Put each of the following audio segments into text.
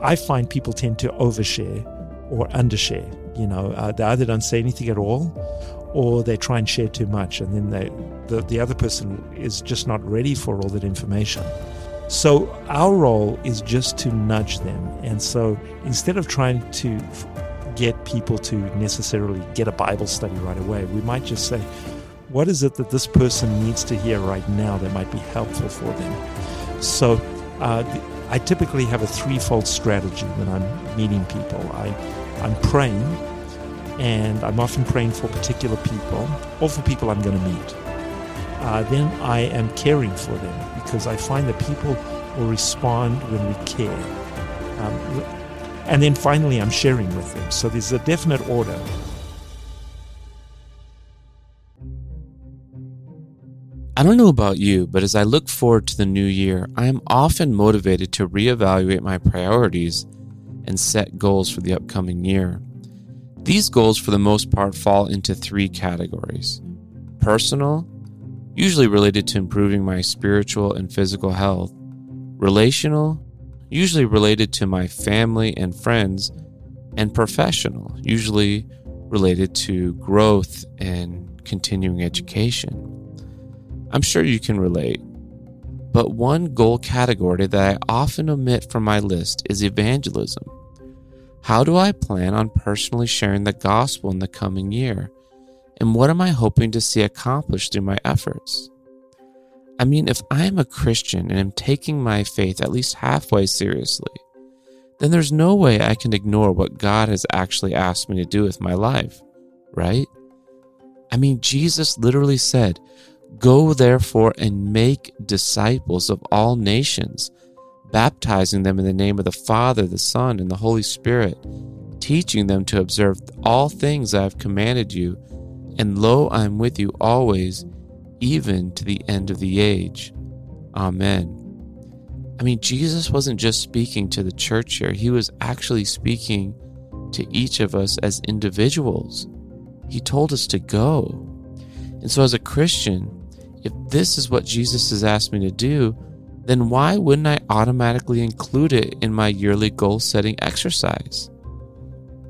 I find people tend to overshare or undershare. You know, they either don't say anything at all, or they try and share too much, and then the other person is just not ready for all that information. So our role is just to nudge them. And so instead of trying to get people to necessarily get a Bible study right away, we might just say, what is it that this person needs to hear right now that might be helpful for them? So I typically have a threefold strategy when I'm meeting people. I'm praying, and I'm often praying for particular people or for people I'm going to meet. Then I am caring for them, because I find that people will respond when we care. And then finally, I'm sharing with them. So there's a definite order. I don't know about you, but as I look forward to the new year, I am often motivated to reevaluate my priorities and set goals for the upcoming year. These goals, for the most part, fall into three categories: personal, usually related to improving my spiritual and physical health; relational, usually related to my family and friends; and professional, usually related to growth and continuing education. I'm sure you can relate, but one goal category that I often omit from my list is evangelism. How do I plan on personally sharing the gospel in the coming year? And what am I hoping to see accomplished through my efforts? I mean, if I am a Christian and am taking my faith at least halfway seriously, then there's no way I can ignore what God has actually asked me to do with my life, right? I mean, Jesus literally said, "Go therefore and make disciples of all nations, baptizing them in the name of the Father, the Son, and the Holy Spirit, teaching them to observe all things I have commanded you, and lo, I am with you always, even to the end of the age. Amen." I mean, Jesus wasn't just speaking to the church here. He was actually speaking to each of us as individuals. He told us to go. And so as a Christian, if this is what Jesus has asked me to do, then why wouldn't I automatically include it in my yearly goal-setting exercise?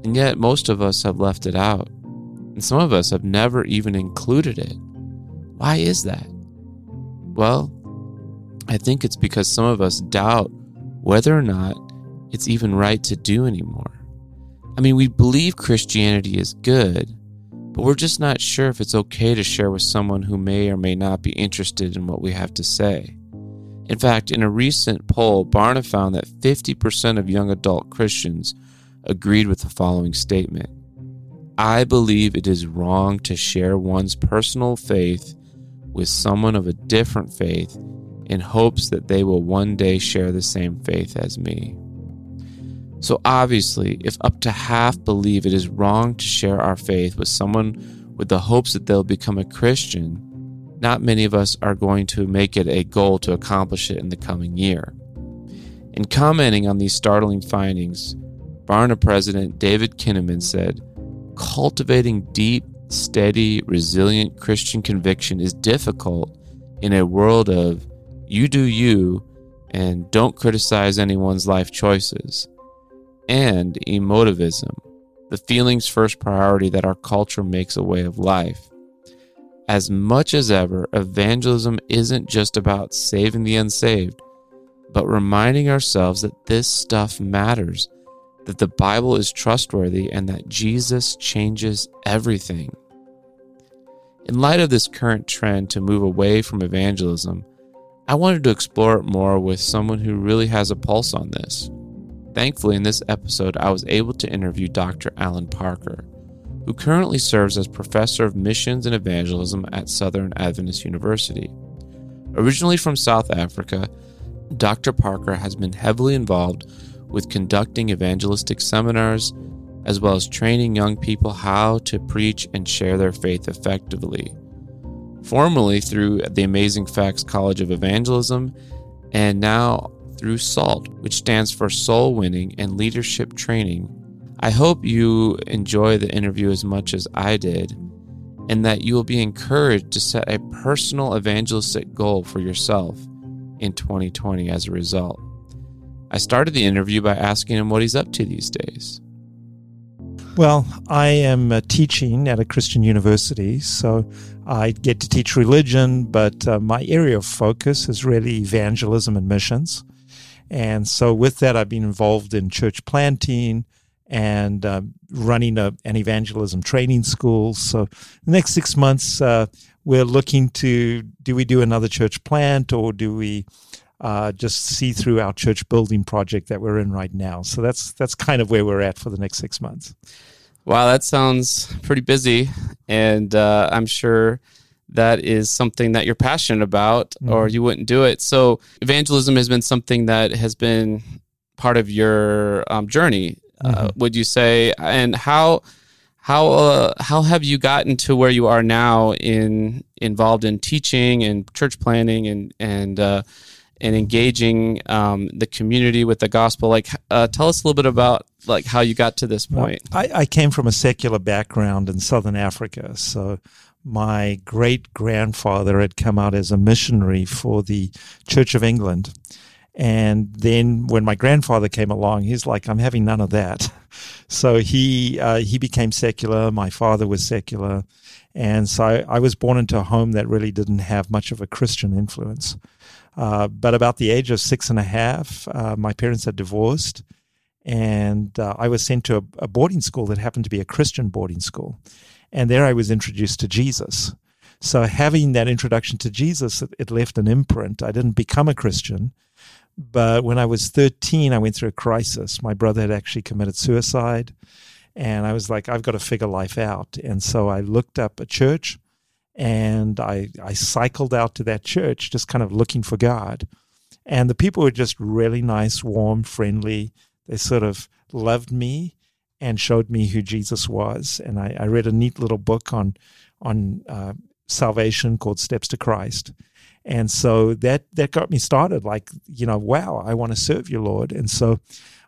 And yet most of us have left it out, and some of us have never even included it. Why is that? Well, I think it's because some of us doubt whether or not it's even right to do anymore. I mean, we believe Christianity is good, but we're just not sure if it's okay to share with someone who may or may not be interested in what we have to say. In fact, in a recent poll, Barna found that 50% of young adult Christians agreed with the following statement: "I believe it is wrong to share one's personal faith with someone of a different faith in hopes that they will one day share the same faith as me." So obviously, if up to half believe it is wrong to share our faith with someone with the hopes that they'll become a Christian, not many of us are going to make it a goal to accomplish it in the coming year. In commenting on these startling findings, Barna President David Kinnaman said, "Cultivating deep, steady, resilient Christian conviction is difficult in a world of you do you and don't criticize anyone's life choices, and emotivism, the feelings first priority that our culture makes a way of life. As much as ever, evangelism isn't just about saving the unsaved, but reminding ourselves that this stuff matters, that the Bible is trustworthy, and that Jesus changes everything." In light of this current trend to move away from evangelism, I wanted to explore it more with someone who really has a pulse on this. Thankfully, in this episode, I was able to interview Dr. Alan Parker, who currently serves as Professor of Missions and Evangelism at Southern Adventist University. Originally from South Africa, Dr. Parker has been heavily involved with conducting evangelistic seminars, as well as training young people how to preach and share their faith effectively. Formerly through the Amazing Facts College of Evangelism, and now through SALT, which stands for Soul Winning and Leadership Training. I hope you enjoy the interview as much as I did, and that you will be encouraged to set a personal evangelistic goal for yourself in 2020 as a result. I started the interview by asking him what he's up to these days. Well, I am teaching at a Christian university, so I get to teach religion, but my area of focus is really evangelism and missions. And so with that, I've been involved in church planting and running an evangelism training school. So the next 6 months, we're looking to, do we do another church plant or do we just see through our church building project that we're in right now? So that's kind of where we're at for the next 6 months. Wow, that sounds pretty busy. And I'm sure that is something that you're passionate about, or you wouldn't do it. So evangelism has been something that has been part of your journey, would you say? And how have you gotten to where you are now involved in teaching and church planning and engaging the community with the gospel? Like, tell us a little bit about like how you got to this point. Well, I came from a secular background in Southern Africa, so my great-grandfather had come out as a missionary for the Church of England. And then when my grandfather came along, he's like, I'm having none of that. So he became secular. My father was secular. And so I was born into a home that really didn't have much of a Christian influence. But about the age of 6.5, my parents had divorced. And I was sent to a boarding school that happened to be a Christian boarding school. And there I was introduced to Jesus. So having that introduction to Jesus, it left an imprint. I didn't become a Christian. But when I was 13, I went through a crisis. My brother had actually committed suicide. And I was like, I've got to figure life out. And so I looked up a church, and I cycled out to that church just kind of looking for God. And the people were just really nice, warm, friendly. They sort of loved me and showed me who Jesus was. And I read a neat little book on salvation called Steps to Christ. And so that got me started, like, you know, wow, I want to serve you, Lord. And so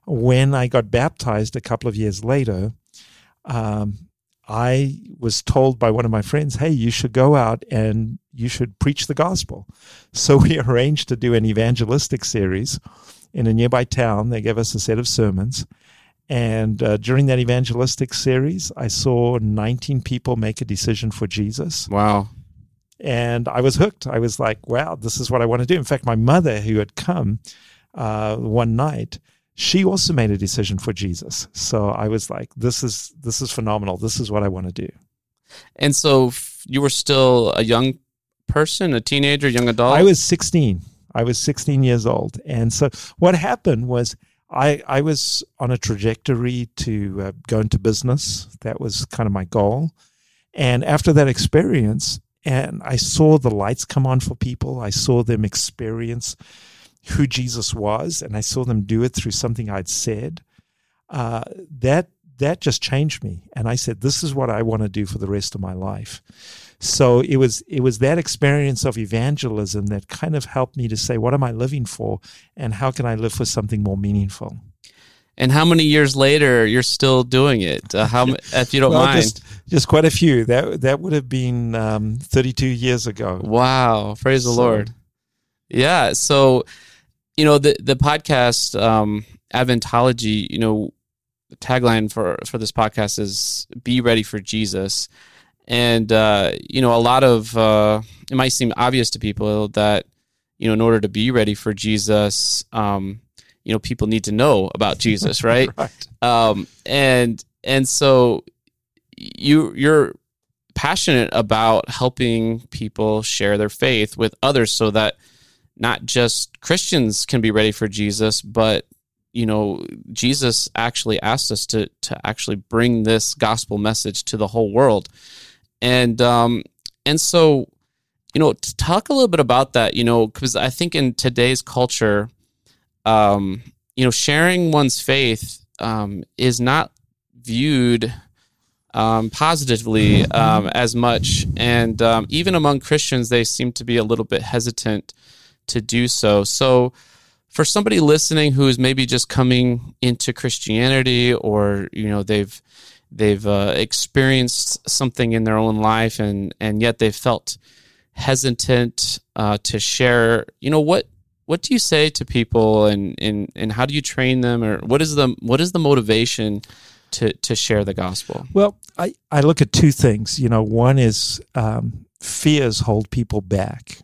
when I got baptized a couple of years later, I was told by one of my friends, hey, you should go out and you should preach the gospel. So we arranged to do an evangelistic series in a nearby town. They gave us a set of sermons. And during that evangelistic series, I saw 19 people make a decision for Jesus. Wow. And I was hooked. I was like, wow, this is what I want to do. In fact, my mother, who had come one night, she also made a decision for Jesus. So I was like, this is phenomenal. This is what I want to do. And so you were still a young person, a teenager, young adult? I was 16. I was 16 years old. And so what happened was I was on a trajectory to go into business. That was kind of my goal. And after that experience, and I saw the lights come on for people. I saw them experience who Jesus was, and I saw them do it through something I'd said. That just changed me. And I said, this is what I want to do for the rest of my life. So it was that experience of evangelism that kind of helped me to say, what am I living for, and how can I live for something more meaningful? And how many years later you're still doing it? If you don't mind, just quite a few. That would have been 32 years ago. Wow! Praise the Lord. Yeah. So, you know, the podcast Adventology. You know, the tagline for this podcast is "Be ready for Jesus," and you know, a lot of it might seem obvious to people that, you know, in order to be ready for Jesus, you know, people need to know about Jesus, right? Right. And so you're passionate about helping people share their faith with others, so that not just Christians can be ready for Jesus, but, you know, Jesus actually asked us to actually bring this gospel message to the whole world. And so, you know, to talk a little bit about that, you know, because I think in today's culture, you know, sharing one's faith is not viewed positively as much. And even among Christians, they seem to be a little bit hesitant to do so. So for somebody listening who is maybe just coming into Christianity, or, you know, they've experienced something in their own life and yet they felt hesitant to share, you know, what What do you say to people, and how do you train them, or what is the motivation to share the gospel? Well, I look at two things. You know, one is fears hold people back,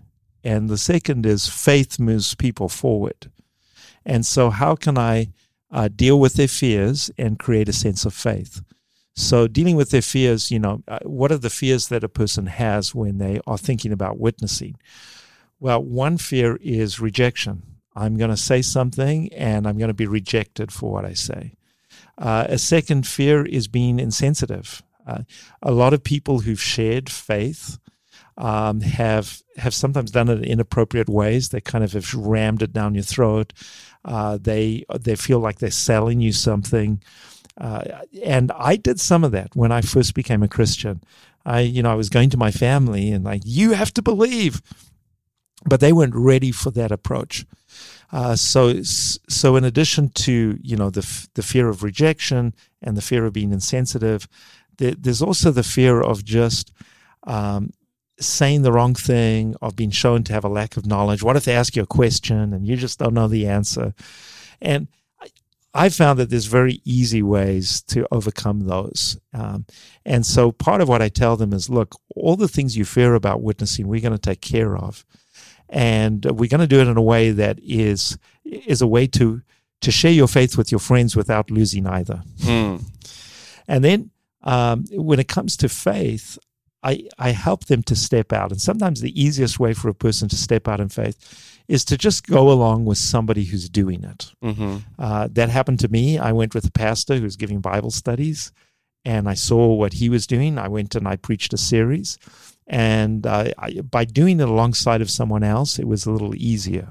and the second is faith moves people forward. And so how can I deal with their fears and create a sense of faith? So dealing with their fears, you know, what are the fears that a person has when they are thinking about witnessing? Well, one fear is rejection. I'm going to say something and I'm going to be rejected for what I say. A second fear is being insensitive. A lot of people who've shared faith have sometimes done it in inappropriate ways. They kind of have rammed it down your throat. They feel like they're selling you something. And I did some of that when I first became a Christian. I was going to my family and like, you have to believe, but they weren't ready for that approach. So in addition to, you know, the fear of rejection and the fear of being insensitive, there's also the fear of just saying the wrong thing, of being shown to have a lack of knowledge. What if they ask you a question and you just don't know the answer? And I found that there's very easy ways to overcome those. And so part of what I tell them is, look, all the things you fear about witnessing, we're going to take care of. And we're going to do it in a way that is a way to share your faith with your friends without losing either. Mm. And then when it comes to faith, I help them to step out. And sometimes the easiest way for a person to step out in faith is to just go along with somebody who's doing it. Mm-hmm. That happened to me. I went with a pastor who was giving Bible studies, and I saw what he was doing. I went and I preached a series. And by doing it alongside of someone else, it was a little easier.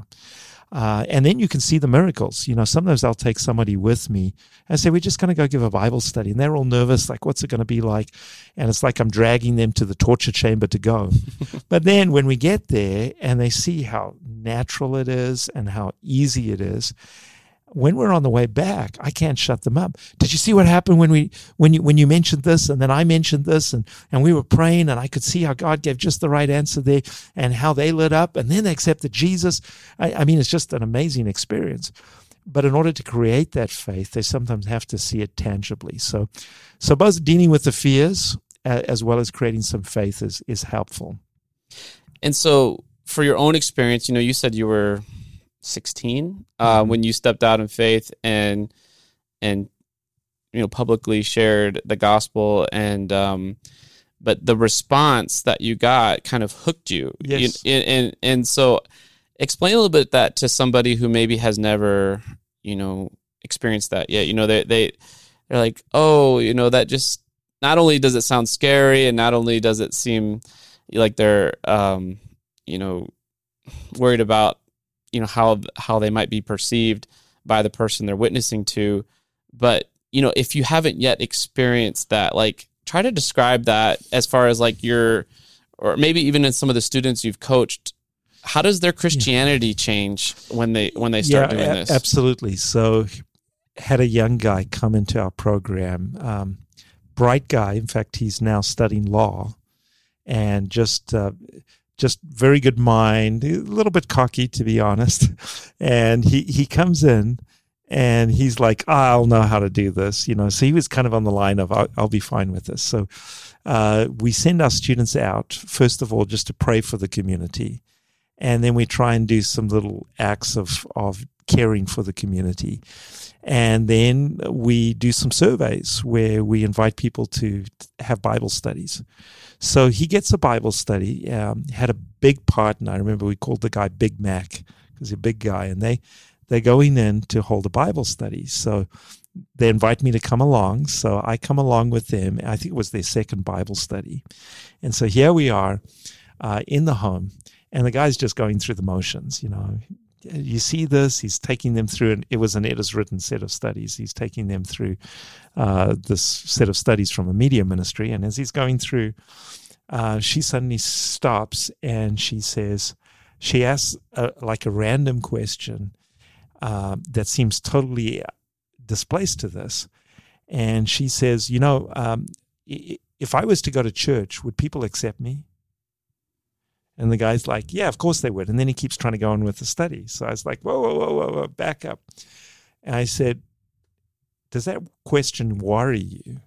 And then you can see the miracles. You know, sometimes I'll take somebody with me and say, we're just going to go give a Bible study. And they're all nervous, like, what's it going to be like? And it's like I'm dragging them to the torture chamber to go. But then when we get there and they see how natural it is and how easy it is, when we're on the way back, I can't shut them up. Did you see what happened when you mentioned this, and then I mentioned this, and we were praying, and I could see how God gave just the right answer there, and how they lit up, and then they accepted Jesus. I mean, it's just an amazing experience. But in order to create that faith, they sometimes have to see it tangibly. So both dealing with the fears as well as creating some faith is helpful. And so, for your own experience, you know, you said you were 16 when you stepped out in faith and you know publicly shared the gospel, and but the response that you got kind of hooked you. Yes. And so explain a little bit that to somebody who maybe has never, you know, experienced that yet. You know, they're like, oh, you know, that just, not only does it sound scary, and not only does it seem like they're you know, worried about, you know, how they might be perceived by the person they're witnessing to. But, you know, if you haven't yet experienced that, like, try to describe that as far as like your, or maybe even in some of the students you've coached, how does their Christianity change when they start doing this? Absolutely. So had a young guy come into our program, bright guy. In fact, he's now studying law, and just very good mind, a little bit cocky, to be honest. And he comes in and he's like, I'll know how to do this. You know, so he was kind of on the line of, I'll be fine with this. So we send our students out, first of all, just to pray for the community. And then we try and do some little acts of caring for the community. And then we do some surveys where we invite people to have Bible studies. So he gets a Bible study, had a big partner. I remember we called the guy Big Mac because he's a big guy. And they're going in to hold a Bible study. So they invite me to come along. So I come along with them. I think it was their second Bible study. And so here we are in the home. And the guy's just going through the motions, you know. You see this, he's taking them through, and it was an It is Written set of studies. He's taking them through this set of studies from a media ministry. And as he's going through, she suddenly stops and she asks like a random question that seems totally displaced to this. And she says, you know, if I was to go to church, would people accept me? And the guy's like, yeah, of course they would. And then he keeps trying to go on with the study. So I was like, whoa, back up. And I said, does that question worry you?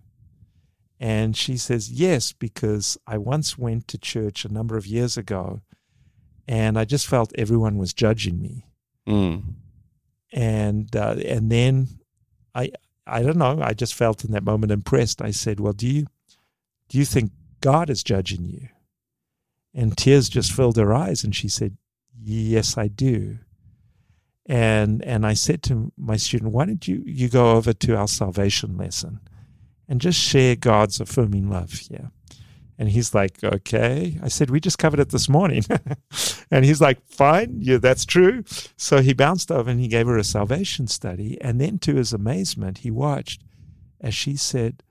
And she says, yes, because I once went to church a number of years ago and I just felt everyone was judging me. Mm. And then I don't know, I just felt in that moment impressed. I said, well, do you think God is judging you? And tears just filled her eyes, and she said, yes, I do. And I said to my student, why don't you go over to our salvation lesson and just share God's affirming love here? And he's like, okay. I said, we just covered it this morning. And he's like, fine, yeah, that's true. So he bounced over and he gave her a salvation study. And then to his amazement, he watched as she said,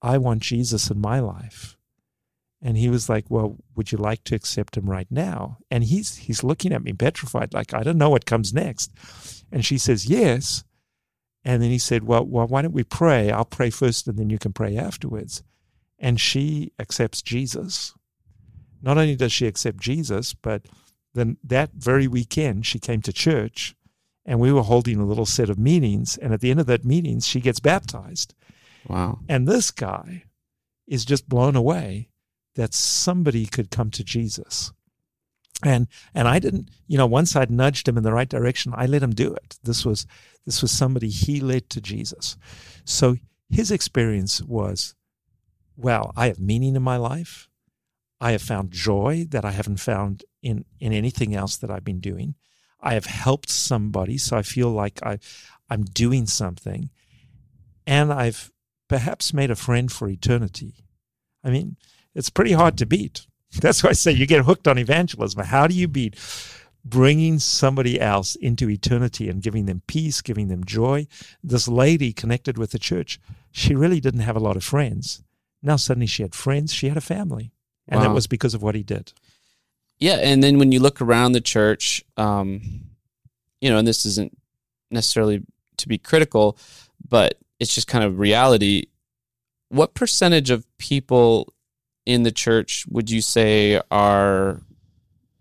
I want Jesus in my life. And he was like, well, would you like to accept him right now? And he's looking at me petrified, like, I don't know what comes next. And she says, yes. And then he said, well, why don't we pray? I'll pray first and then you can pray afterwards. And she accepts Jesus. Not only does she accept Jesus, but then that very weekend she came to church and we were holding a little set of meetings. And at the end of that meetings, she gets baptized. Wow. And this guy is just blown away that somebody could come to Jesus. And I didn't, once I'd nudged him in the right direction, I let him do it. This was somebody he led to Jesus. So his experience was, wow, I have meaning in my life. I have found joy that I haven't found in anything else that I've been doing. I have helped somebody, so I feel like I'm doing something. And I've perhaps made a friend for eternity. I mean, it's pretty hard to beat. That's why I say you get hooked on evangelism. How do you beat bringing somebody else into eternity and giving them peace, giving them joy? This lady connected with the church, she really didn't have a lot of friends. Now suddenly she had friends, she had a family, and Wow. That was because of what he did. Yeah, and then when you look around the church, and this isn't necessarily to be critical, but it's just kind of reality. What percentage of people in the church would you say are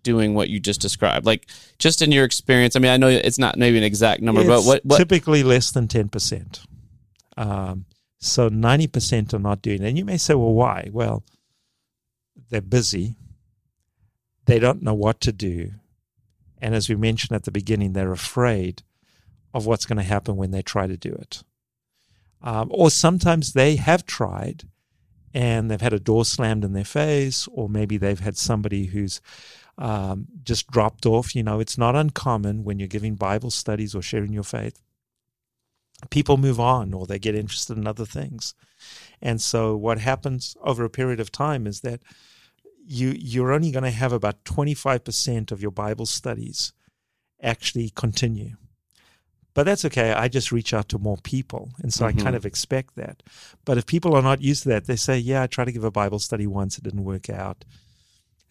doing what you just described? Like, just in your experience, I mean, I know it's not maybe an exact number, but what? Typically less than 10%. So 90% are not doing it. And you may say, well, why? Well, they're busy. They don't know what to do. And as we mentioned at the beginning, they're afraid of what's going to happen when they try to do it. Or sometimes they have tried and they've had a door slammed in their face, or maybe they've had somebody who's just dropped off. It's not uncommon when you're giving Bible studies or sharing your faith. People move on, or they get interested in other things. And so what happens over a period of time is that you're only going to have about 25% of your Bible studies actually continue. But that's okay. I just reach out to more people. And so I kind of expect that. But if people are not used to that, they say, yeah, I tried to give a Bible study once. It didn't work out.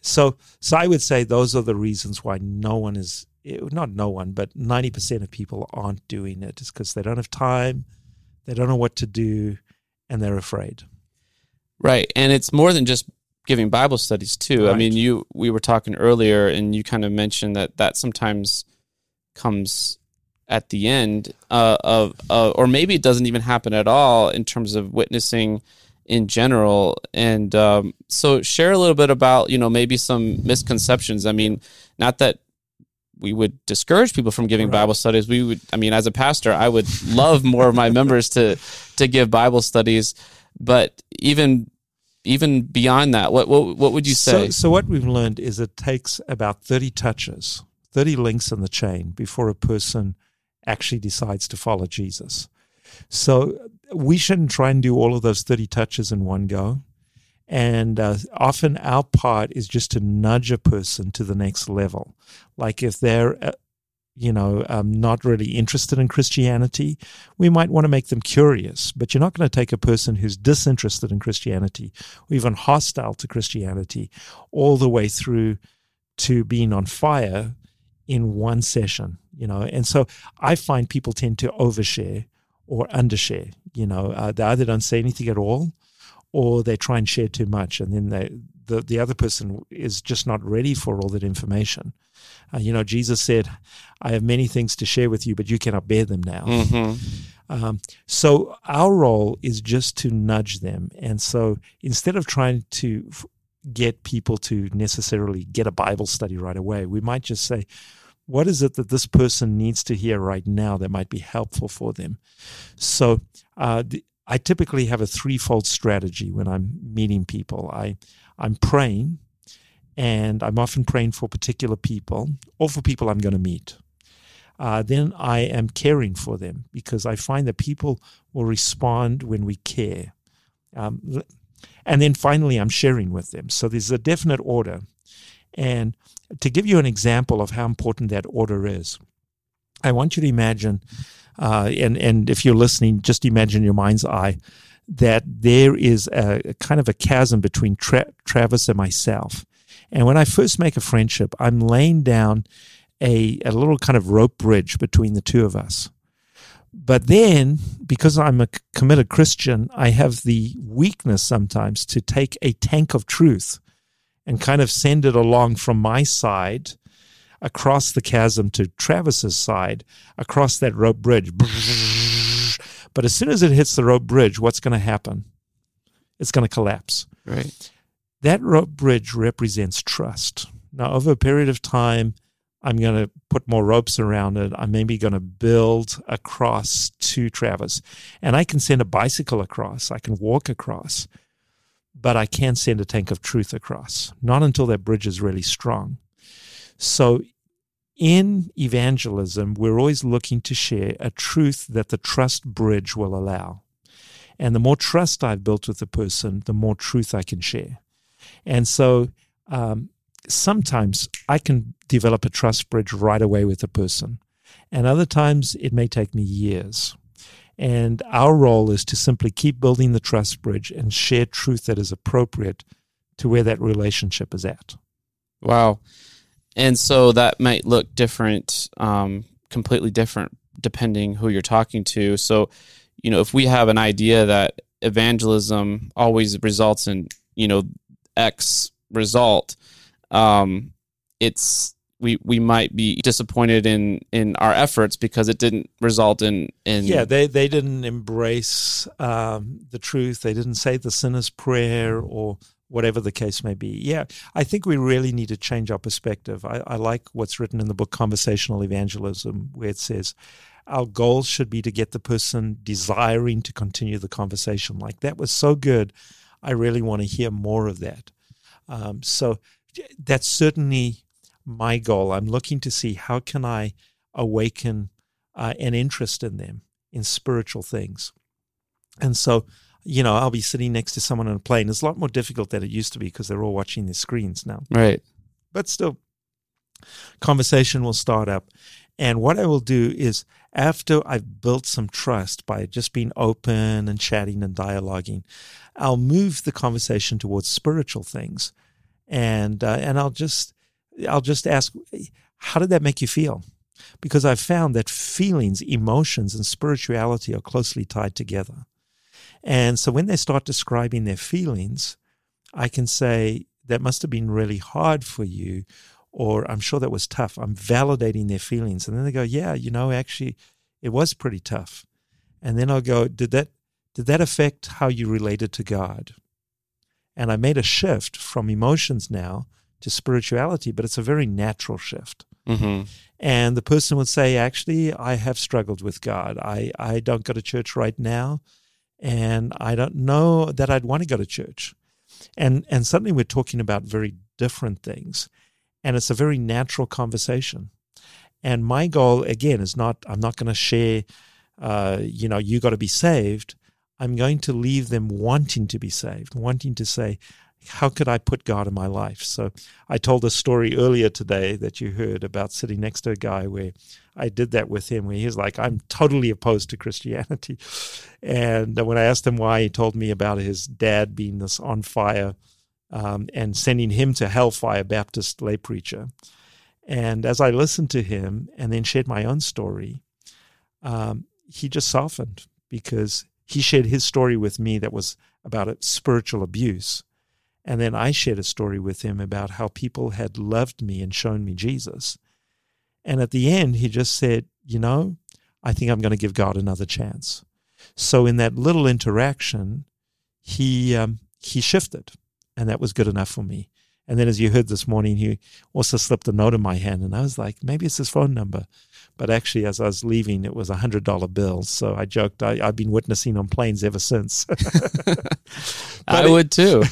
So I would say those are the reasons why but 90% of people aren't doing it. It's because they don't have time, they don't know what to do, and they're afraid. Right. And it's more than just giving Bible studies too. Right. I mean, we were talking earlier and you kind of mentioned that sometimes comes at the end or maybe it doesn't even happen at all in terms of witnessing in general. And so share a little bit about, maybe some misconceptions. I mean, not that we would discourage people from giving Bible studies. We would, as a pastor, I would love more of my members to give Bible studies. But even beyond that, what would you say? So what we've learned is it takes about 30 touches, 30 links in the chain before a person actually decides to follow Jesus. So we shouldn't try and do all of those 30 touches in one go. And often our part is just to nudge a person to the next level. Like if they're, not really interested in Christianity, we might want to make them curious. But you're not going to take a person who's disinterested in Christianity or even hostile to Christianity all the way through to being on fire in one session. And so I find people tend to overshare or undershare. They either don't say anything at all, or they try and share too much, and then the other person is just not ready for all that information. Jesus said, I have many things to share with you, but you cannot bear them now. Mm-hmm. So our role is just to nudge them. And so instead of trying to get people to necessarily get a Bible study right away, we might just say, what is it that this person needs to hear right now that might be helpful for them? So I typically have a threefold strategy when I'm meeting people. I'm praying, and I'm often praying for particular people or for people I'm going to meet. Then I am caring for them, because I find that people will respond when we care. And then finally, I'm sharing with them. So there's a definite order. And to give you an example of how important that order is, I want you to imagine, and if you're listening, just imagine your mind's eye, that there is a kind of a chasm between Travis and myself. And when I first make a friendship, I'm laying down a little kind of rope bridge between the two of us. But then, because I'm a committed Christian, I have the weakness sometimes to take a tank of truth and kind of send it along from my side across the chasm to Travis's side, across that rope bridge. But as soon as it hits the rope bridge, what's going to happen? It's going to collapse. Right. That rope bridge represents trust. Now, over a period of time, I'm going to put more ropes around it. I'm maybe going to build across to Travis. And I can send a bicycle across. I can walk across. But I can't send a tank of truth across, not until that bridge is really strong. So in evangelism, we're always looking to share a truth that the trust bridge will allow. And the more trust I've built with the person, the more truth I can share. And so sometimes I can develop a trust bridge right away with a person. And other times it may take me years. And our role is to simply keep building the trust bridge and share truth that is appropriate to where that relationship is at. Wow. And so that might look different, completely different, depending who you're talking to. So, if we have an idea that evangelism always results in, X result, we might be disappointed in our efforts because it didn't result in... Yeah, they didn't embrace the truth. They didn't say the sinner's prayer or whatever the case may be. Yeah, I think we really need to change our perspective. I like what's written in the book Conversational Evangelism, where it says our goal should be to get the person desiring to continue the conversation. Like, that was so good. I really want to hear more of that. So that's certainly... my goal. I'm looking to see how can I awaken an interest in them, in spiritual things. And so, I'll be sitting next to someone on a plane. It's a lot more difficult than it used to be because they're all watching their screens now. Right. But still, conversation will start up. And what I will do is, after I've built some trust by just being open and chatting and dialoguing, I'll move the conversation towards spiritual things. And I'll just ask, how did that make you feel? Because I've found that feelings, emotions, and spirituality are closely tied together. And so when they start describing their feelings, I can say, that must have been really hard for you, or I'm sure that was tough. I'm validating their feelings. And then they go, yeah, actually, it was pretty tough. And then I'll go, did that affect how you related to God? And I made a shift from emotions now to spirituality, but it's a very natural shift. Mm-hmm. And the person would say, actually, I have struggled with God. I don't go to church right now, and I don't know that I'd want to go to church. And suddenly we're talking about very different things, and it's a very natural conversation. And my goal, again, is not, I'm not going to share, you got to be saved. I'm going to leave them wanting to be saved, wanting to say, how could I put God in my life? So I told a story earlier today that you heard about sitting next to a guy where I did that with him, where he was like, I'm totally opposed to Christianity. And when I asked him why, he told me about his dad being this on fire and sending him to hellfire, Baptist lay preacher. And as I listened to him and then shared my own story, he just softened, because he shared his story with me that was about spiritual abuse. And then I shared a story with him about how people had loved me and shown me Jesus. And at the end, he just said, you know, I think I'm going to give God another chance. So in that little interaction, he shifted, and that was good enough for me. And then as you heard this morning, he also slipped a note in my hand, and I was like, maybe it's his phone number. But actually, as I was leaving, it was a $100 bill. So I joked, I've been witnessing on planes ever since. I would too.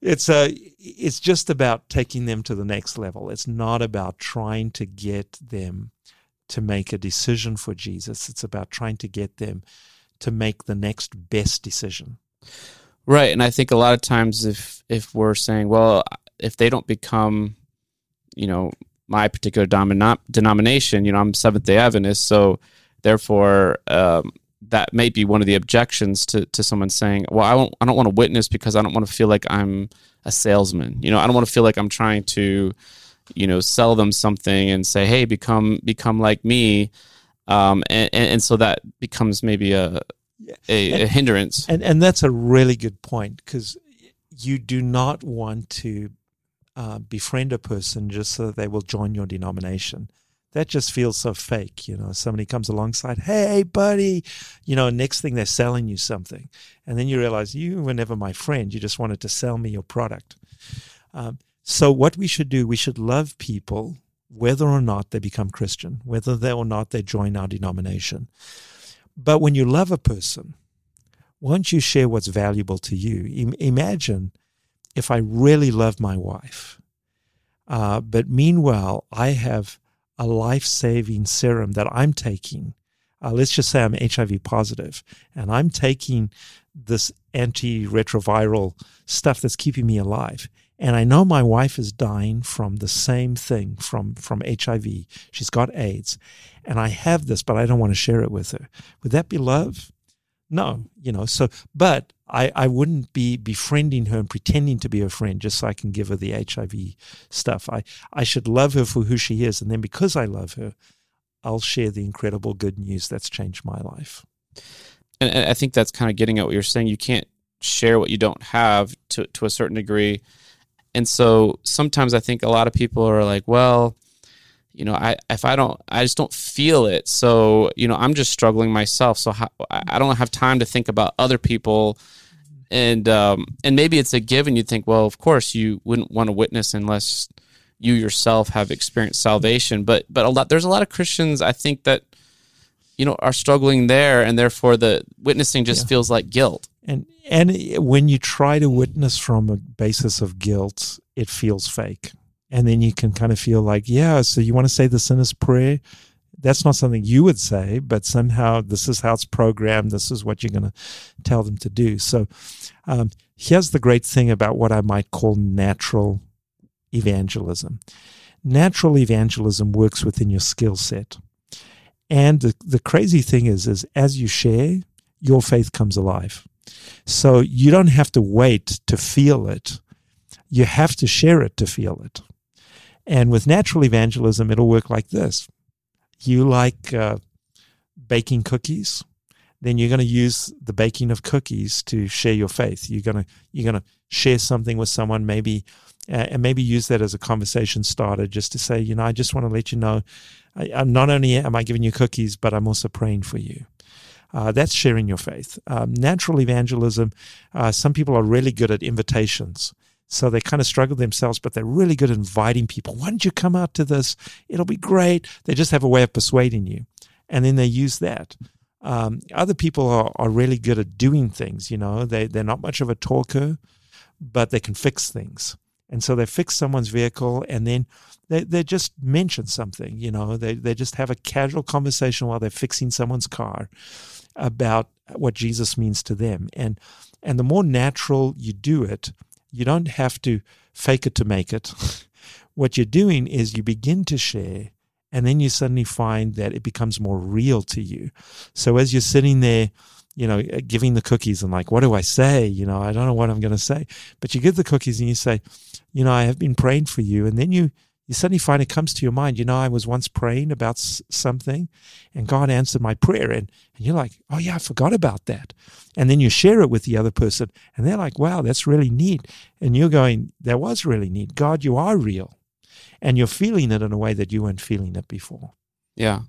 It's just about taking them to the next level. It's not about trying to get them to make a decision for Jesus. It's about trying to get them to make the next best decision. Right, and I think a lot of times if we're saying, well, if they don't become, you know, my particular denomination, you know, I'm Seventh-day Adventist, so therefore that may be one of the objections to someone saying, well, I don't want to witness because I don't want to feel like I'm a salesman. You know, I don't want to feel like I'm trying to, you know, sell them something and say, hey, become like me. And so that becomes maybe a hindrance. And that's a really good point, because you do not want to befriend a person just so that they will join your denomination. That just feels so fake, you know. Somebody comes alongside, hey, buddy, you know, next thing they're selling you something. And then you realize you were never my friend. You just wanted to sell me your product. So what we should do, we should love people whether or not they become Christian, whether or not they join our denomination. But when you love a person, won't you share what's valuable to you? Imagine if I really love my wife, but meanwhile, I have a life-saving serum that I'm taking. Let's just say I'm HIV positive, and I'm taking this antiretroviral stuff that's keeping me alive. And I know my wife is dying from the same thing, from HIV. She's got AIDS. And I have this, but I don't want to share it with her. Would that be love? No, you know. So, but I wouldn't be befriending her and pretending to be her friend just so I can give her the HIV stuff. I should love her for who she is. And then because I love her, I'll share the incredible good news that's changed my life. And I think that's kind of getting at what you're saying. You can't share what you don't have to a certain degree. And so sometimes I think a lot of people are like, well, you know, I just don't feel it. So, you know, I'm just struggling myself. So I don't have time to think about other people. And maybe it's a given. You'd think, well, of course you wouldn't want to witness unless you yourself have experienced salvation. But there's a lot of Christians, I think, that, you know, are struggling there, and therefore the witnessing just feels like guilt. And when you try to witness from a basis of guilt, it feels fake. And then you can kind of feel like, yeah, so you want to say the sinner's prayer? That's not something you would say, but somehow this is how it's programmed. This is what you're going to tell them to do. So here's the great thing about what I might call natural evangelism. Natural evangelism works within your skill set. And the crazy thing is as you share, your faith comes alive. So you don't have to wait to feel it. You have to share it to feel it. And with natural evangelism, it'll work like this. You like baking cookies, then you're going to use the baking of cookies to share your faith. You're going to share something with someone, maybe, and maybe use that as a conversation starter, just to say, you know, I just want to let you know, I'm not only am I giving you cookies, but I'm also praying for you. That's sharing your faith. Natural evangelism, some people are really good at invitations. So they kind of struggle themselves, but they're really good at inviting people. Why don't you come out to this? It'll be great. They just have a way of persuading you. And then they use that. Other people are really good at doing things. You know, they're not much of a talker, but they can fix things. And so they fix someone's vehicle, and then they just mention something. You know, they just have a casual conversation while they're fixing someone's car about what Jesus means to them. And the more natural you do it, you don't have to fake it to make it. What you're doing is you begin to share, and then you suddenly find that it becomes more real to you. So as you're sitting there, you know, giving the cookies and like, what do I say? You know, I don't know what I'm going to say. But you give the cookies and you say, you know, I have been praying for you. And then you you suddenly find it comes to your mind, you know, I was once praying about something and God answered my prayer. And you're like, oh yeah, I forgot about that. And then you share it with the other person and they're like, wow, that's really neat. And you're going, that was really neat. God, you are real. And you're feeling it in a way that you weren't feeling it before. Yeah.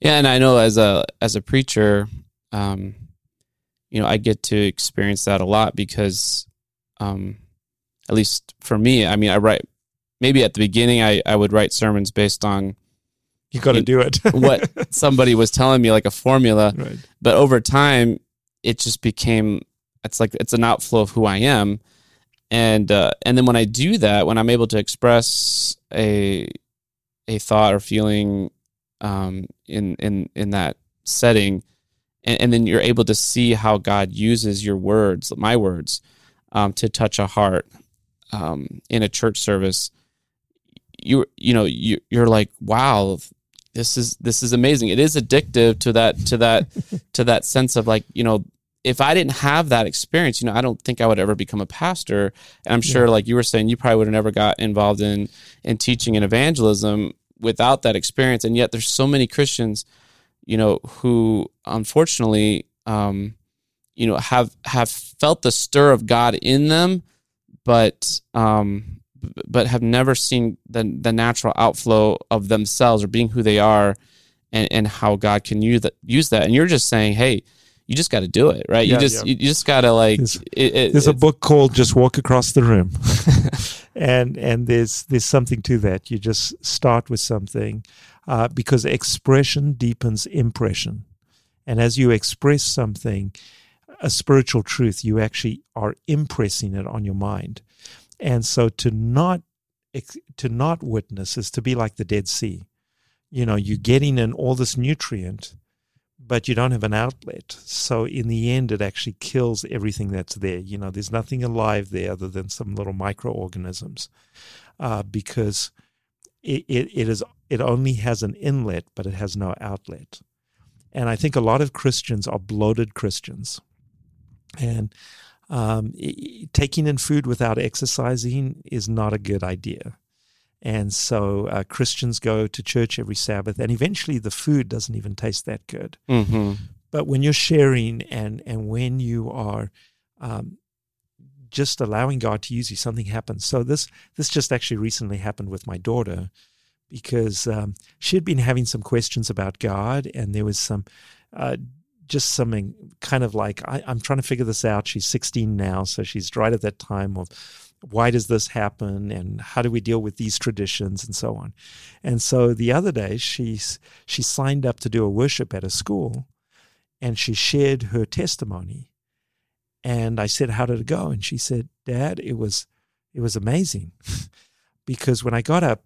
Yeah. And I know as a preacher, you know, I get to experience that a lot because, at least for me, I mean, I write, maybe at the beginning, I would write sermons based on you got to do it. what somebody was telling me, like a formula. Right. But over time, it just became it's an outflow of who I am, and then when I do that, when I'm able to express a thought or feeling in that setting, and then you're able to see how God uses your words, my words, to touch a heart in a church service. You're like, wow, this is amazing. It is addictive to that sense of like, you know, if I didn't have that experience, you know, I don't think I would ever become a pastor. And I'm sure, like you were saying, you probably would have never got involved in teaching and evangelism without that experience. And yet there's so many Christians, you know, who unfortunately, you know, have felt the stir of God in them, but have never seen the natural outflow of themselves or being who they are, and how God can use that. And you're just saying, hey, you just got to do it, right? You just got to like... There's a book called Just Walk Across the Room. and there's something to that. You just start with something because expression deepens impression. And as you express something, a spiritual truth, you actually are impressing it on your mind. And so to not witness is to be like the Dead Sea. You know, you're getting in all this nutrient, but you don't have an outlet. So in the end, it actually kills everything that's there. You know, there's nothing alive there other than some little microorganisms because it only has an inlet, but it has no outlet. And I think a lot of Christians are bloated Christians. And taking in food without exercising is not a good idea. And so Christians go to church every Sabbath, and eventually the food doesn't even taste that good. Mm-hmm. But when you're sharing and when you are just allowing God to use you, something happens. So this just actually recently happened with my daughter, because she had been having some questions about God, and there was some... just something kind of like, I'm trying to figure this out. She's 16 now, so she's right at that time of why does this happen and how do we deal with these traditions and so on. And so the other day, she signed up to do a worship at a school, and she shared her testimony. And I said, how did it go? And she said, Dad, it was amazing. Because when I got up,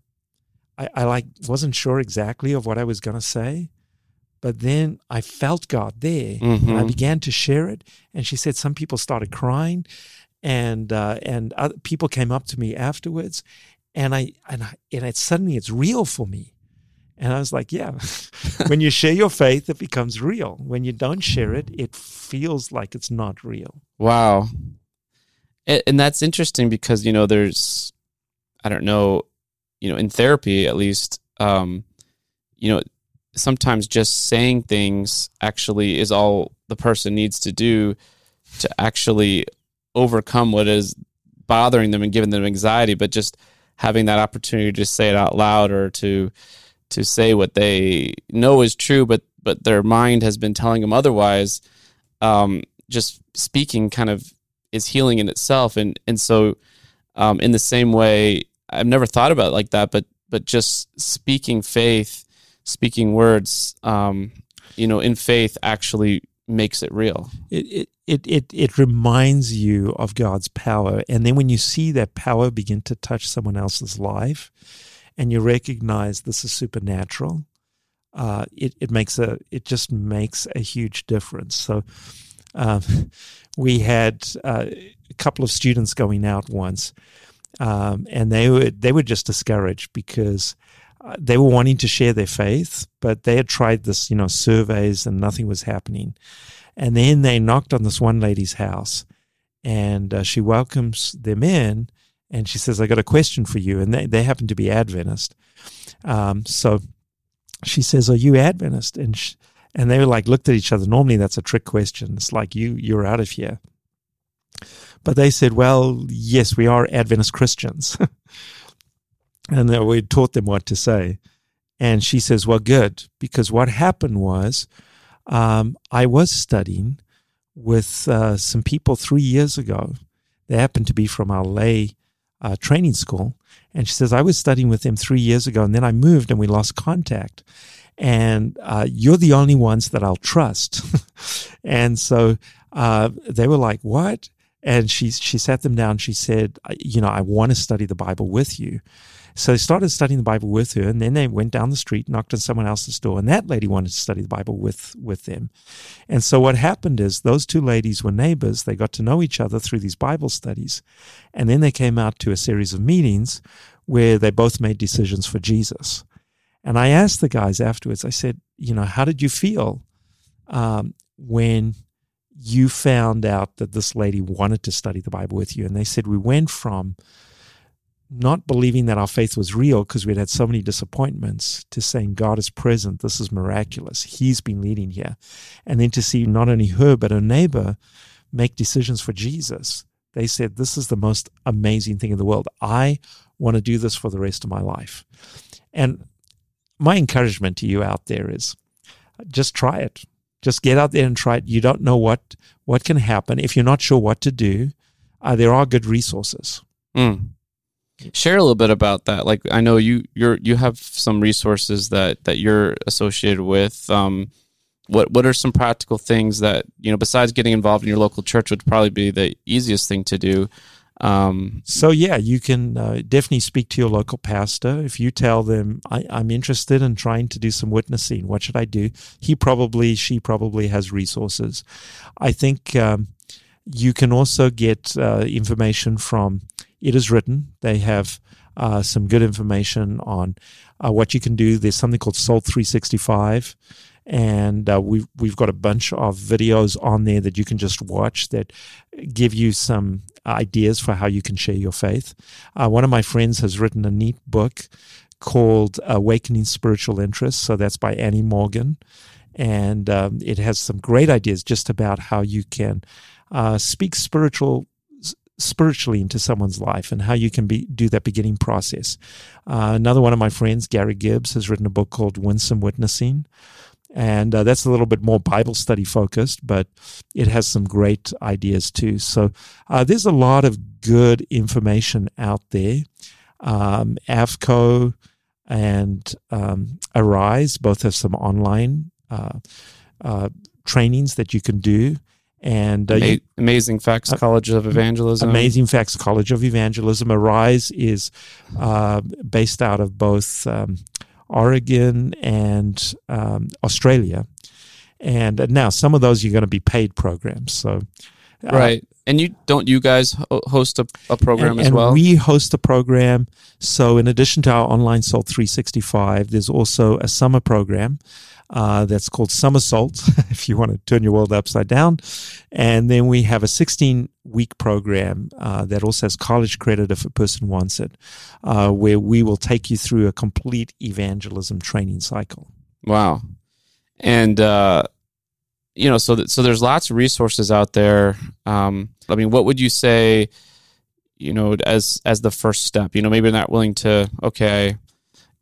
I wasn't sure exactly of what I was going to say. But then I felt God there, mm-hmm. and I began to share it. And she said some people started crying, and other people came up to me afterwards, and it suddenly it's real for me. And I was like, yeah, when you share your faith, it becomes real. When you don't share it, it feels like it's not real. Wow, and that's interesting because you know there's, I don't know, you know, in therapy at least, you know. Sometimes just saying things actually is all the person needs to do to actually overcome what is bothering them and giving them anxiety, but just having that opportunity to say it out loud or to say what they know is true, but their mind has been telling them otherwise, just speaking kind of is healing in itself. And so in the same way, I've never thought about it like that, but just speaking faith, speaking words, you know, in faith actually makes it real. It reminds you of God's power. And then when you see that power begin to touch someone else's life and you recognize this is supernatural, it just makes a huge difference. So we had a couple of students going out once and they were just discouraged because they were wanting to share their faith, but they had tried this, you know, surveys and nothing was happening. And then they knocked on this one lady's house, and she welcomes them in, and she says, I got a question for you. And they happen to be Adventist. So she says, are you Adventist? And they were like, looked at each other. Normally that's a trick question. It's like, you're out of here. But they said, well, yes, we are Adventist Christians. And then we taught them what to say. And she says, well, good, because what happened was I was studying with some people 3 years ago. They happened to be from our lay training school. And she says, I was studying with them 3 years ago, and then I moved and we lost contact. And you're the only ones that I'll trust. And so they were like, what? And she sat them down. She said, you know, I want to study the Bible with you. So they started studying the Bible with her, and then they went down the street, knocked on someone else's door, and that lady wanted to study the Bible with them. And so what happened is those two ladies were neighbors. They got to know each other through these Bible studies, and then they came out to a series of meetings where they both made decisions for Jesus. And I asked the guys afterwards, I said, you know, how did you feel when you found out that this lady wanted to study the Bible with you? And they said, we went from not believing that our faith was real because we'd had so many disappointments, to saying God is present, this is miraculous, He's been leading here. And then to see not only her but her neighbor make decisions for Jesus, they said, this is the most amazing thing in the world. I want to do this for the rest of my life. And my encouragement to you out there is just try it. Just get out there and try it. You don't know what can happen. If you're not sure what to do, there are good resources. Mm. Share a little bit about that. Like, I know you have some resources that you're associated with. What are some practical things that, you know, besides getting involved in your local church would probably be the easiest thing to do? So yeah, you can definitely speak to your local pastor. If you tell them, I'm interested in trying to do some witnessing, what should I do? She probably has resources. I think you can also get information from It Is Written. They have some good information on what you can do. There's something called Soul 365, and we've got a bunch of videos on there that you can just watch that give you some ideas for how you can share your faith. One of my friends has written a neat book called Awakening Spiritual Interest. So that's by Annie Morgan. And it has some great ideas just about how you can speak spiritually into someone's life and how you can do that beginning process. Another one of my friends, Gary Gibbs, has written a book called Winsome Witnessing. And that's a little bit more Bible study focused, but it has some great ideas too. So there's a lot of good information out there. AFCO and Arise both have some online trainings that you can do. And Amazing Facts College of Evangelism. Amazing Facts College of Evangelism. Arise is based out of both Oregon and Australia. And now some of those you're going to be paid programs. So right. And you guys host a program as well? And we host a program. So in addition to our online SALT 365, there's also a summer program that's called Somersault, if you want to turn your world upside down. And then we have a 16-week program that also has college credit if a person wants it, where we will take you through a complete evangelism training cycle. Wow. And you know, so there's lots of resources out there. I mean, what would you say, you know, as the first step? You know, maybe they're not willing to,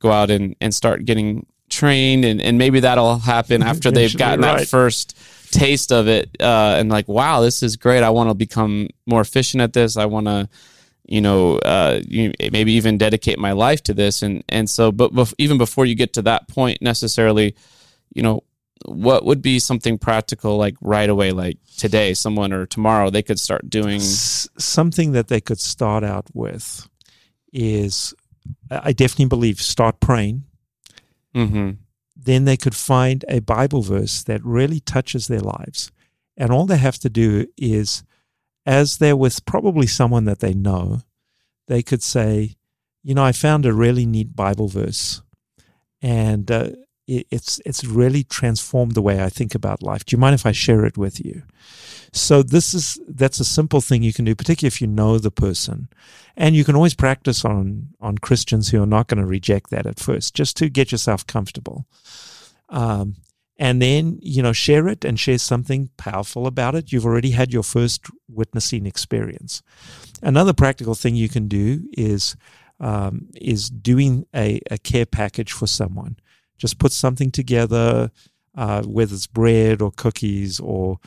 go out and start getting trained, and maybe that'll happen after they've gotten that first taste of it, and like, wow, this is great. I want to become more efficient at this. I want to, maybe even dedicate my life to this. And so, but even before you get to that point necessarily, you know, what would be something practical, like right away, like today, someone, or tomorrow, they could start doing? Something that they could start out with is, I definitely believe, start praying. Mm-hmm. Then they could find a Bible verse that really touches their lives. And all they have to do is, as they're with probably someone that they know, they could say, you know, I found a really neat Bible verse. And it's really transformed the way I think about life. Do you mind if I share it with you? So that's a simple thing you can do, particularly if you know the person. And you can always practice on Christians who are not going to reject that at first, just to get yourself comfortable. And then, share it and share something powerful about it. You've already had your first witnessing experience. Another practical thing you can do is doing a care package for someone. Just put something together, whether it's bread or cookies or,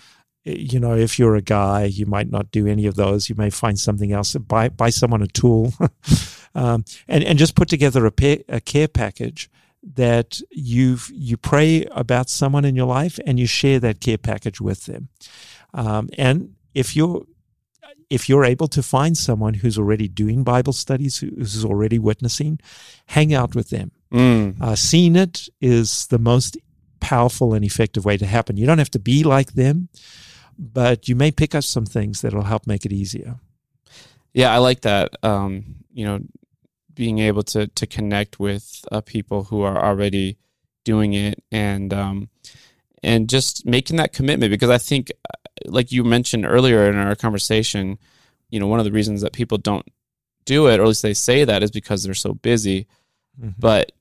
if you're a guy, you might not do any of those. You may find something else. Buy someone a tool and just put together a care package that you pray about someone in your life and you share that care package with them. And if you're able to find someone who's already doing Bible studies, who's already witnessing, hang out with them. Seeing it is the most powerful and effective way to happen. You don't have to be like them, but you may pick up some things that'll help make it easier. Yeah, I like that. Being able to connect with people who are already doing it and just making that commitment, because I think, like you mentioned earlier in our conversation, one of the reasons that people don't do it, or at least they say that, is because they're so busy. Mm-hmm. But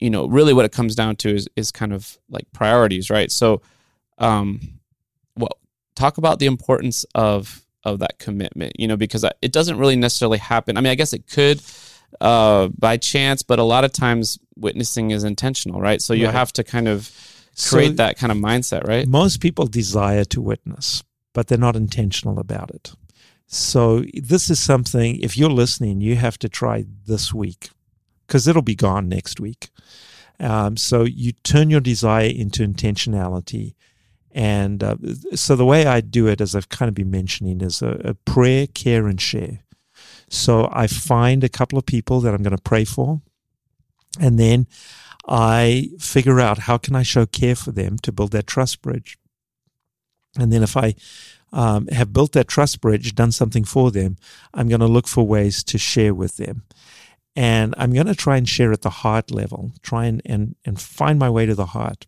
really what it comes down to is kind of like priorities, right? So, talk about the importance of that commitment, because it doesn't really necessarily happen. I mean, I guess it could. By chance, but a lot of times witnessing is intentional, right? So you have to kind of create that kind of mindset, right? Most people desire to witness, but they're not intentional about it. So this is something, if you're listening, you have to try this week, because it'll be gone next week. So you turn your desire into intentionality. And so the way I do it, as I've kind of been mentioning, is a prayer, care, and share. So I find a couple of people that I'm going to pray for, and then I figure out how can I show care for them to build that trust bridge. And then if I have built that trust bridge, done something for them, I'm going to look for ways to share with them. And I'm going to try and share at the heart level, try and find my way to the heart.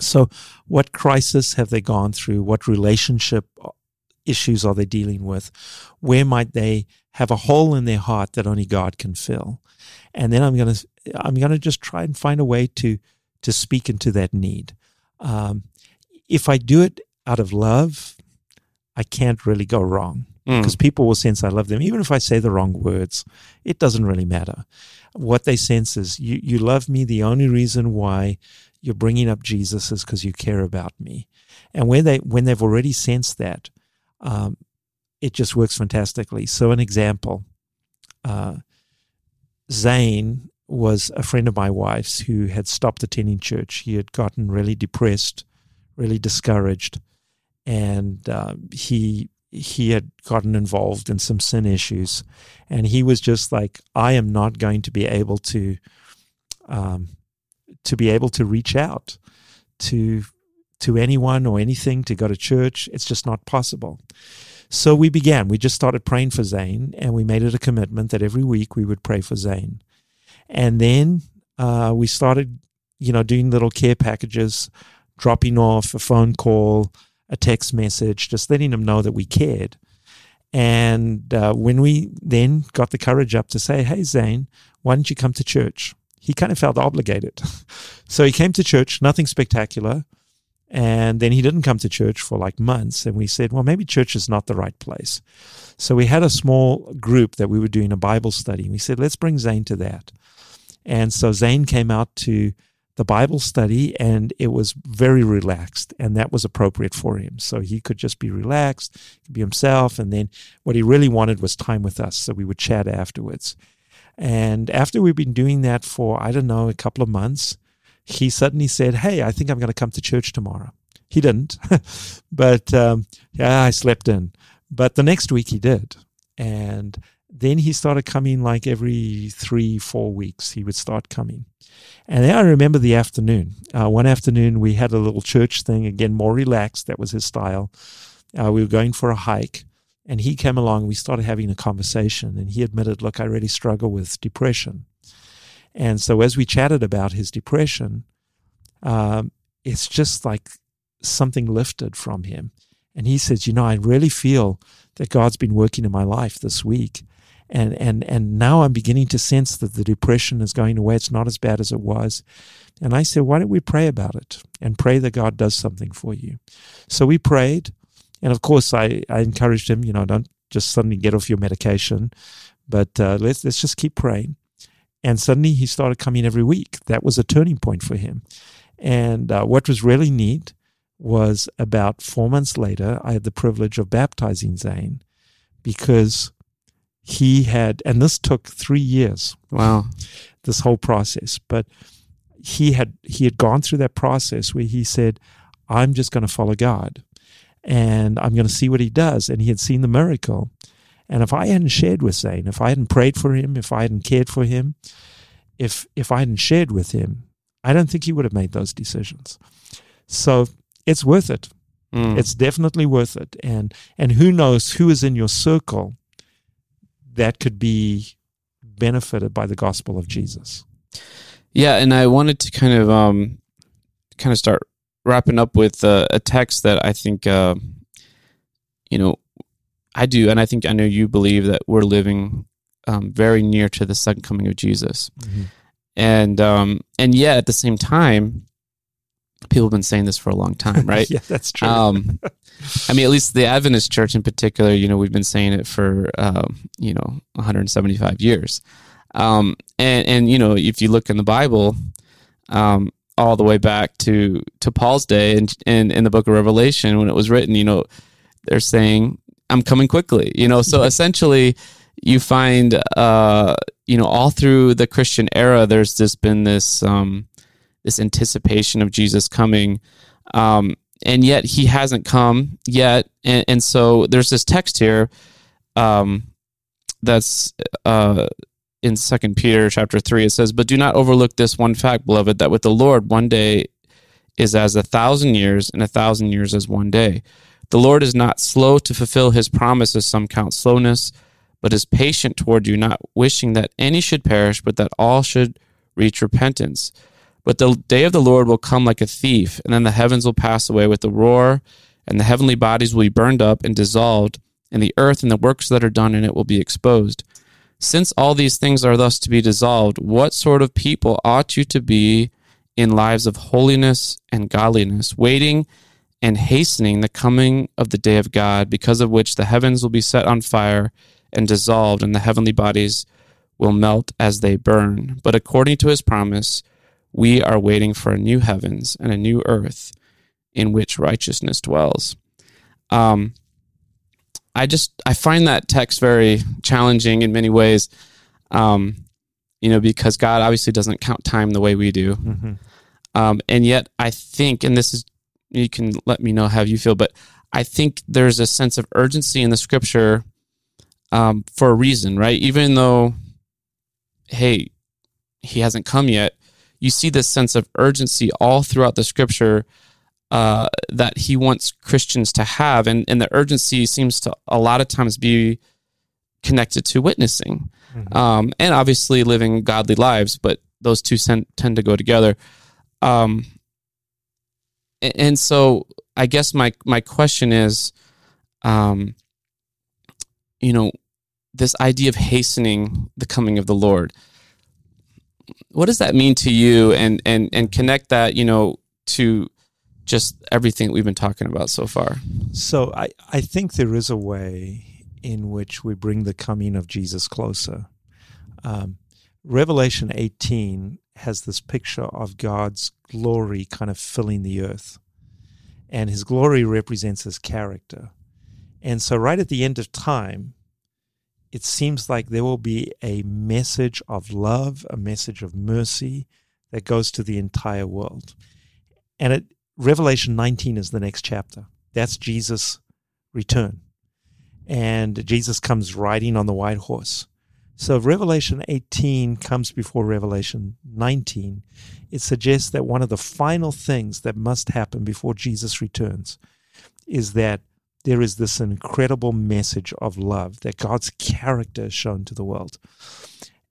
So what crisis have they gone through? What relationship issues are they dealing with? Where might they have a hole in their heart that only God can fill? And then I'm gonna just try and find a way to speak into that need. If I do it out of love, I can't really go wrong, because people will sense I love them. Even if I say the wrong words, it doesn't really matter. What they sense is you love me. The only reason why you're bringing up Jesus is because you care about me. And when they've already sensed that, it just works fantastically. So an example, Zane was a friend of my wife's who had stopped attending church. He had gotten really depressed, really discouraged, and he had gotten involved in some sin issues. And he was just like, I am not going to be able to reach out to anyone or anything, to go to church. It's just not possible. So we began. We just started praying for Zane, and we made it a commitment that every week we would pray for Zane. And then we started, doing little care packages, dropping off a phone call, a text message, just letting them know that we cared. And when we then got the courage up to say, hey, Zane, why don't you come to church? He kind of felt obligated. So he came to church, nothing spectacular. And then he didn't come to church for like months. And we said, well, maybe church is not the right place. So we had a small group that we were doing a Bible study. We said, let's bring Zane to that. And so Zane came out to the Bible study, and it was very relaxed. And that was appropriate for him. So he could just be relaxed, be himself. And then what he really wanted was time with us. So we would chat afterwards. And after we've been doing that for, a couple of months, he suddenly said, hey, I think I'm going to come to church tomorrow. He didn't, but I slept in. But the next week he did. And then he started coming like every 3-4 weeks, he would start coming. And then I remember the afternoon. One afternoon we had a little church thing, again, more relaxed. That was his style. We were going for a hike, and he came along. We started having a conversation, and he admitted, look, I really struggle with depression. And so as we chatted about his depression, It's just like something lifted from him. And he says, you know, I really feel that God's been working in my life this week. And now I'm beginning to sense that the depression is going away. It's not as bad as it was. And I said, why don't we pray about it and pray that God does something for you? So we prayed. And of course, I encouraged him, you know, don't just suddenly get off your medication, but let's just keep praying. And suddenly he started coming every week. That was a turning point for him. And what was really neat was about 4 months later, I had the privilege of baptizing Zane because he had, and this took 3 years. Wow. This whole process. But he had gone through that process where he said, I'm just going to follow God and I'm going to see what he does. And he had seen the miracle. And if I hadn't shared with Zane, if I hadn't prayed for him, if I hadn't cared for him, if I hadn't shared with him, I don't think he would have made those decisions. So it's worth it. Mm. It's definitely worth it. And who knows who is in your circle that could be benefited by the gospel of Jesus. Yeah, and I wanted to kind of start wrapping up with a text that I think, you know, I do, and I think I know you believe that we're living very near to the second coming of Jesus. Mm-hmm. And yet, at the same time, people have been saying this for a long time, right? Yeah, that's true. I mean, at least the Adventist Church in particular, you know, we've been saying it for, 175 years. And you know, if you look in the Bible, all the way back to Paul's day and in the book of Revelation, when it was written, you know, they're saying, I'm coming quickly, you know? So essentially you find, you know, all through the Christian era, there's just been this, this anticipation of Jesus coming. And yet he hasn't come yet. And so there's this text here, that's, in Second Peter chapter 3, it says, but do not overlook this one fact, beloved, that with the Lord, one day is as 1,000 years and 1,000 years as one day. The Lord is not slow to fulfill his promises, some count slowness, but is patient toward you, not wishing that any should perish, but that all should reach repentance. But the day of the Lord will come like a thief, and then the heavens will pass away with a roar, and the heavenly bodies will be burned up and dissolved, and the earth and the works that are done in it will be exposed. Since all these things are thus to be dissolved, what sort of people ought you to be in lives of holiness and godliness, waiting and hastening the coming of the day of God, because of which the heavens will be set on fire and dissolved, and the heavenly bodies will melt as they burn. But according to his promise, we are waiting for a new heavens and a new earth in which righteousness dwells. I find that text very challenging in many ways, you know, because God obviously doesn't count time the way we do. Mm-hmm. And yet I think, and this is, you can let me know how you feel, but I think there's a sense of urgency in the scripture for a reason, right? Even though, hey, he hasn't come yet, you see this sense of urgency all throughout the scripture that he wants Christians to have. And the urgency seems to a lot of times be connected to witnessing, mm-hmm. And obviously living godly lives, but those two tend to go together. And so I guess my question is, you know, this idea of hastening the coming of the Lord, what does that mean to you? And connect that, you know, to just everything that we've been talking about so far. So I think there is a way in which we bring the coming of Jesus closer. Revelation 18 has this picture of God's glory kind of filling the earth. And his glory represents his character. And so right at the end of time, it seems like there will be a message of love, a message of mercy that goes to the entire world. And Revelation 19 is the next chapter. That's Jesus' return. And Jesus comes riding on the white horse. So if Revelation 18 comes before Revelation 19, it suggests that one of the final things that must happen before Jesus returns is that there is this incredible message of love, that God's character is shown to the world.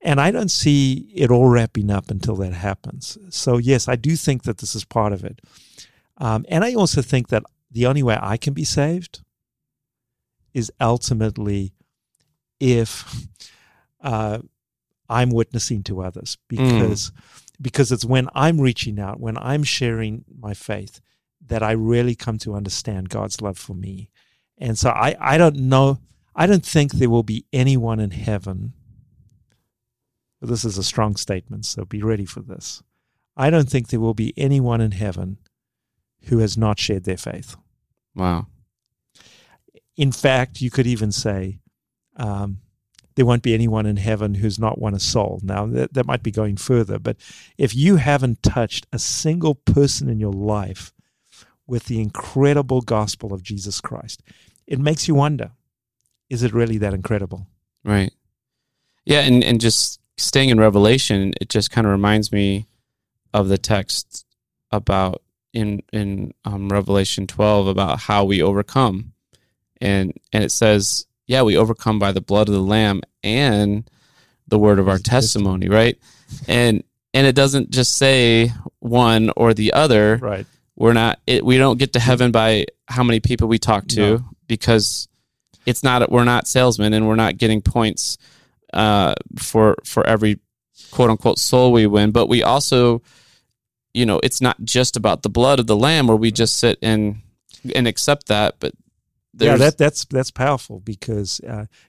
And I don't see it all wrapping up until that happens. So yes, I do think that this is part of it. And I also think that the only way I can be saved is ultimately if I'm witnessing to others, because it's when I'm reaching out, when I'm sharing my faith, that I really come to understand God's love for me. And so I don't know, I don't think there will be anyone in heaven. This is a strong statement, so be ready for this. I don't think there will be anyone in heaven who has not shared their faith. Wow. In fact, you could even say there won't be anyone in heaven who's not won a soul. Now, that might be going further, but if you haven't touched a single person in your life with the incredible gospel of Jesus Christ, it makes you wonder, is it really that incredible? Right. Yeah, and just staying in Revelation, it just kind of reminds me of the text about in Revelation 12 about how we overcome. And it says, yeah, we overcome by the blood of the Lamb and the word of our testimony, right? And it doesn't just say one or the other. Right. We don't get to heaven by how many people we talk to, because we're not salesmen, and we're not getting points for every quote unquote soul we win. But we also, it's not just about the blood of the Lamb where we just sit and accept that, but that's powerful, because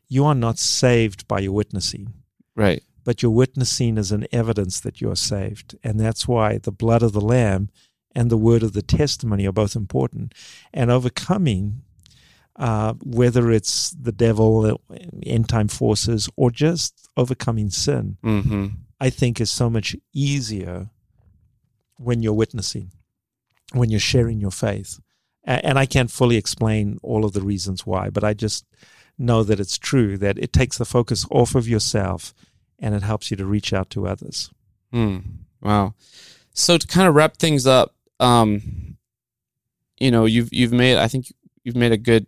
you are not saved by your witnessing. Right. But your witnessing is an evidence that you are saved. And that's why the blood of the Lamb and the word of the testimony are both important. And overcoming, whether it's the devil, end-time forces, or just overcoming sin, I think is so much easier when you're witnessing, when you're sharing your faith. And I can't fully explain all of the reasons why, but I just know that it's true, that it takes the focus off of yourself and it helps you to reach out to others. Wow. So to kind of wrap things up, you've made a good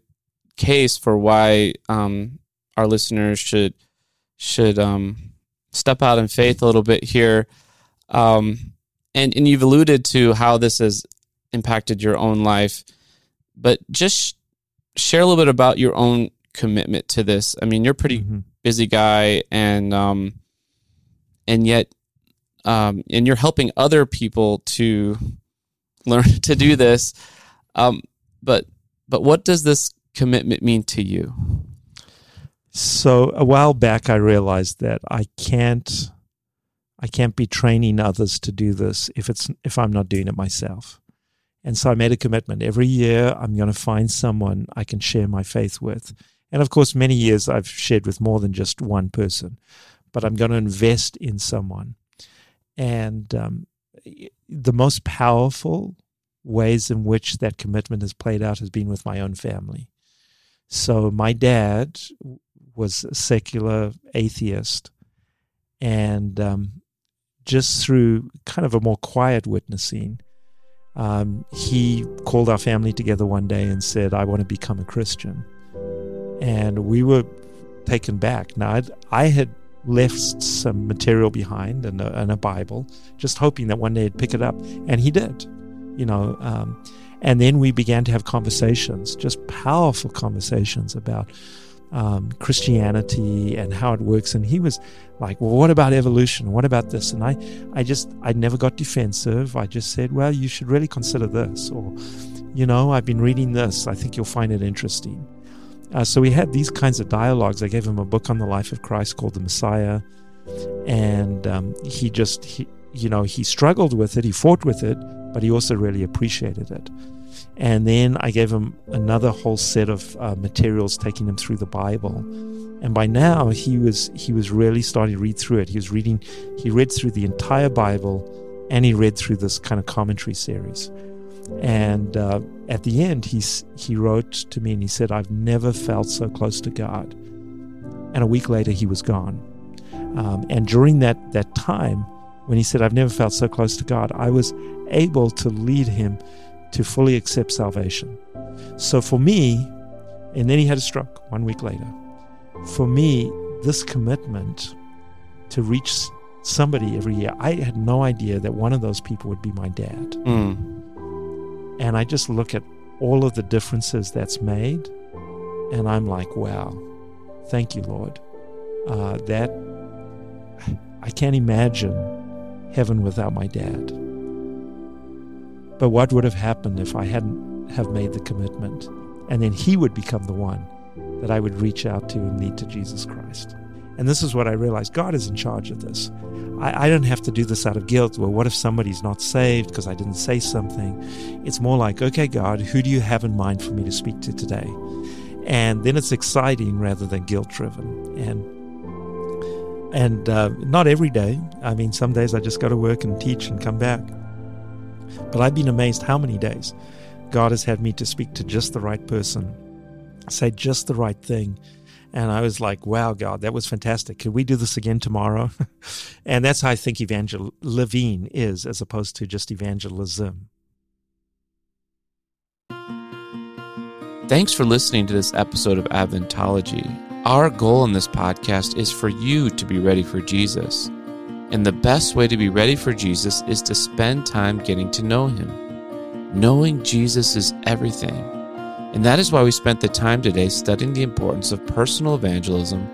case for why our listeners should step out in faith a little bit here. And you've alluded to how this has impacted your own life. But just share a little bit about your own commitment to this. I mean, you're a pretty busy guy, and yet you're helping other people to learn to do this. But what does this commitment mean to you? So a while back, I realized that I can't be training others to do this if I'm not doing it myself. And so I made a commitment. Every year, I'm going to find someone I can share my faith with. And of course, many years I've shared with more than just one person, but I'm going to invest in someone. And the most powerful ways in which that commitment has played out has been with my own family. So my dad was a secular atheist, and just through kind of a more quiet witnessing, he called our family together one day and said, "I want to become a Christian." And we were taken back. Now, I had left some material behind and a Bible, just hoping that one day he'd pick it up. And he did, And then we began to have conversations, just powerful conversations about Christianity and how it works. And he was like, "Well, what about evolution? What about this?" And I never got defensive. I just said, "Well, you should really consider this," or, "I've been reading this. I think you'll find it interesting." So we had these kinds of dialogues. I gave him a book on the life of Christ called The Messiah, and he struggled with it. He fought with it, but he also really appreciated it. And then I gave him another whole set of materials, taking him through the Bible. And by now, he was really starting to read through it. He read through the entire Bible, and he read through this kind of commentary series. And at the end, he wrote to me and he said, "I've never felt so close to God." And a week later, he was gone. And during that time, when he said, "I've never felt so close to God," I was able to lead him to fully accept salvation. So for me, and then he had a stroke 1 week later. For me, this commitment to reach somebody every year. I had no idea that one of those people would be my dad. Mm. And I just look at all of the differences that's made, and I'm like, wow, thank you, Lord. That I can't imagine heaven without my dad. But what would have happened if I hadn't have made the commitment? And then he would become the one that I would reach out to and lead to Jesus Christ. And this is what I realized. God is in charge of this. I don't have to do this out of guilt. Well, what if somebody's not saved because I didn't say something? It's more like, okay, God, who do you have in mind for me to speak to today? And then it's exciting rather than guilt-driven. And not every day. I mean, some days I just go to work and teach and come back. But I've been amazed how many days God has had me to speak to just the right person, say just the right thing. And I was like, wow, God, that was fantastic. Could we do this again tomorrow? And that's how I think living is, as opposed to just evangelism. Thanks for listening to this episode of Adventology. Our goal in this podcast is for you to be ready for Jesus. And the best way to be ready for Jesus is to spend time getting to know Him. Knowing Jesus is everything. And that is why we spent the time today studying the importance of personal evangelism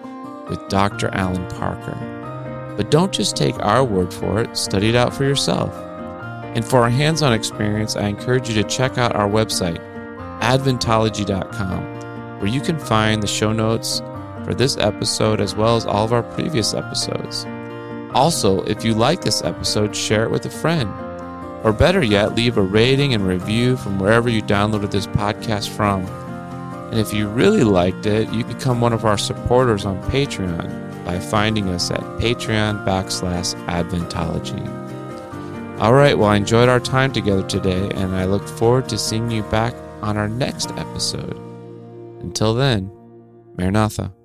with Dr. Alan Parker. But don't just take our word for it, study it out for yourself. And for our hands-on experience, I encourage you to check out our website, adventology.com, where you can find the show notes for this episode as well as all of our previous episodes. Also, if you like this episode, share it with a friend. Or better yet, leave a rating and review from wherever you downloaded this podcast from. And if you really liked it, you become one of our supporters on Patreon by finding us at patreon.com/Adventology. All right, well, I enjoyed our time together today, and I look forward to seeing you back on our next episode. Until then, Maranatha.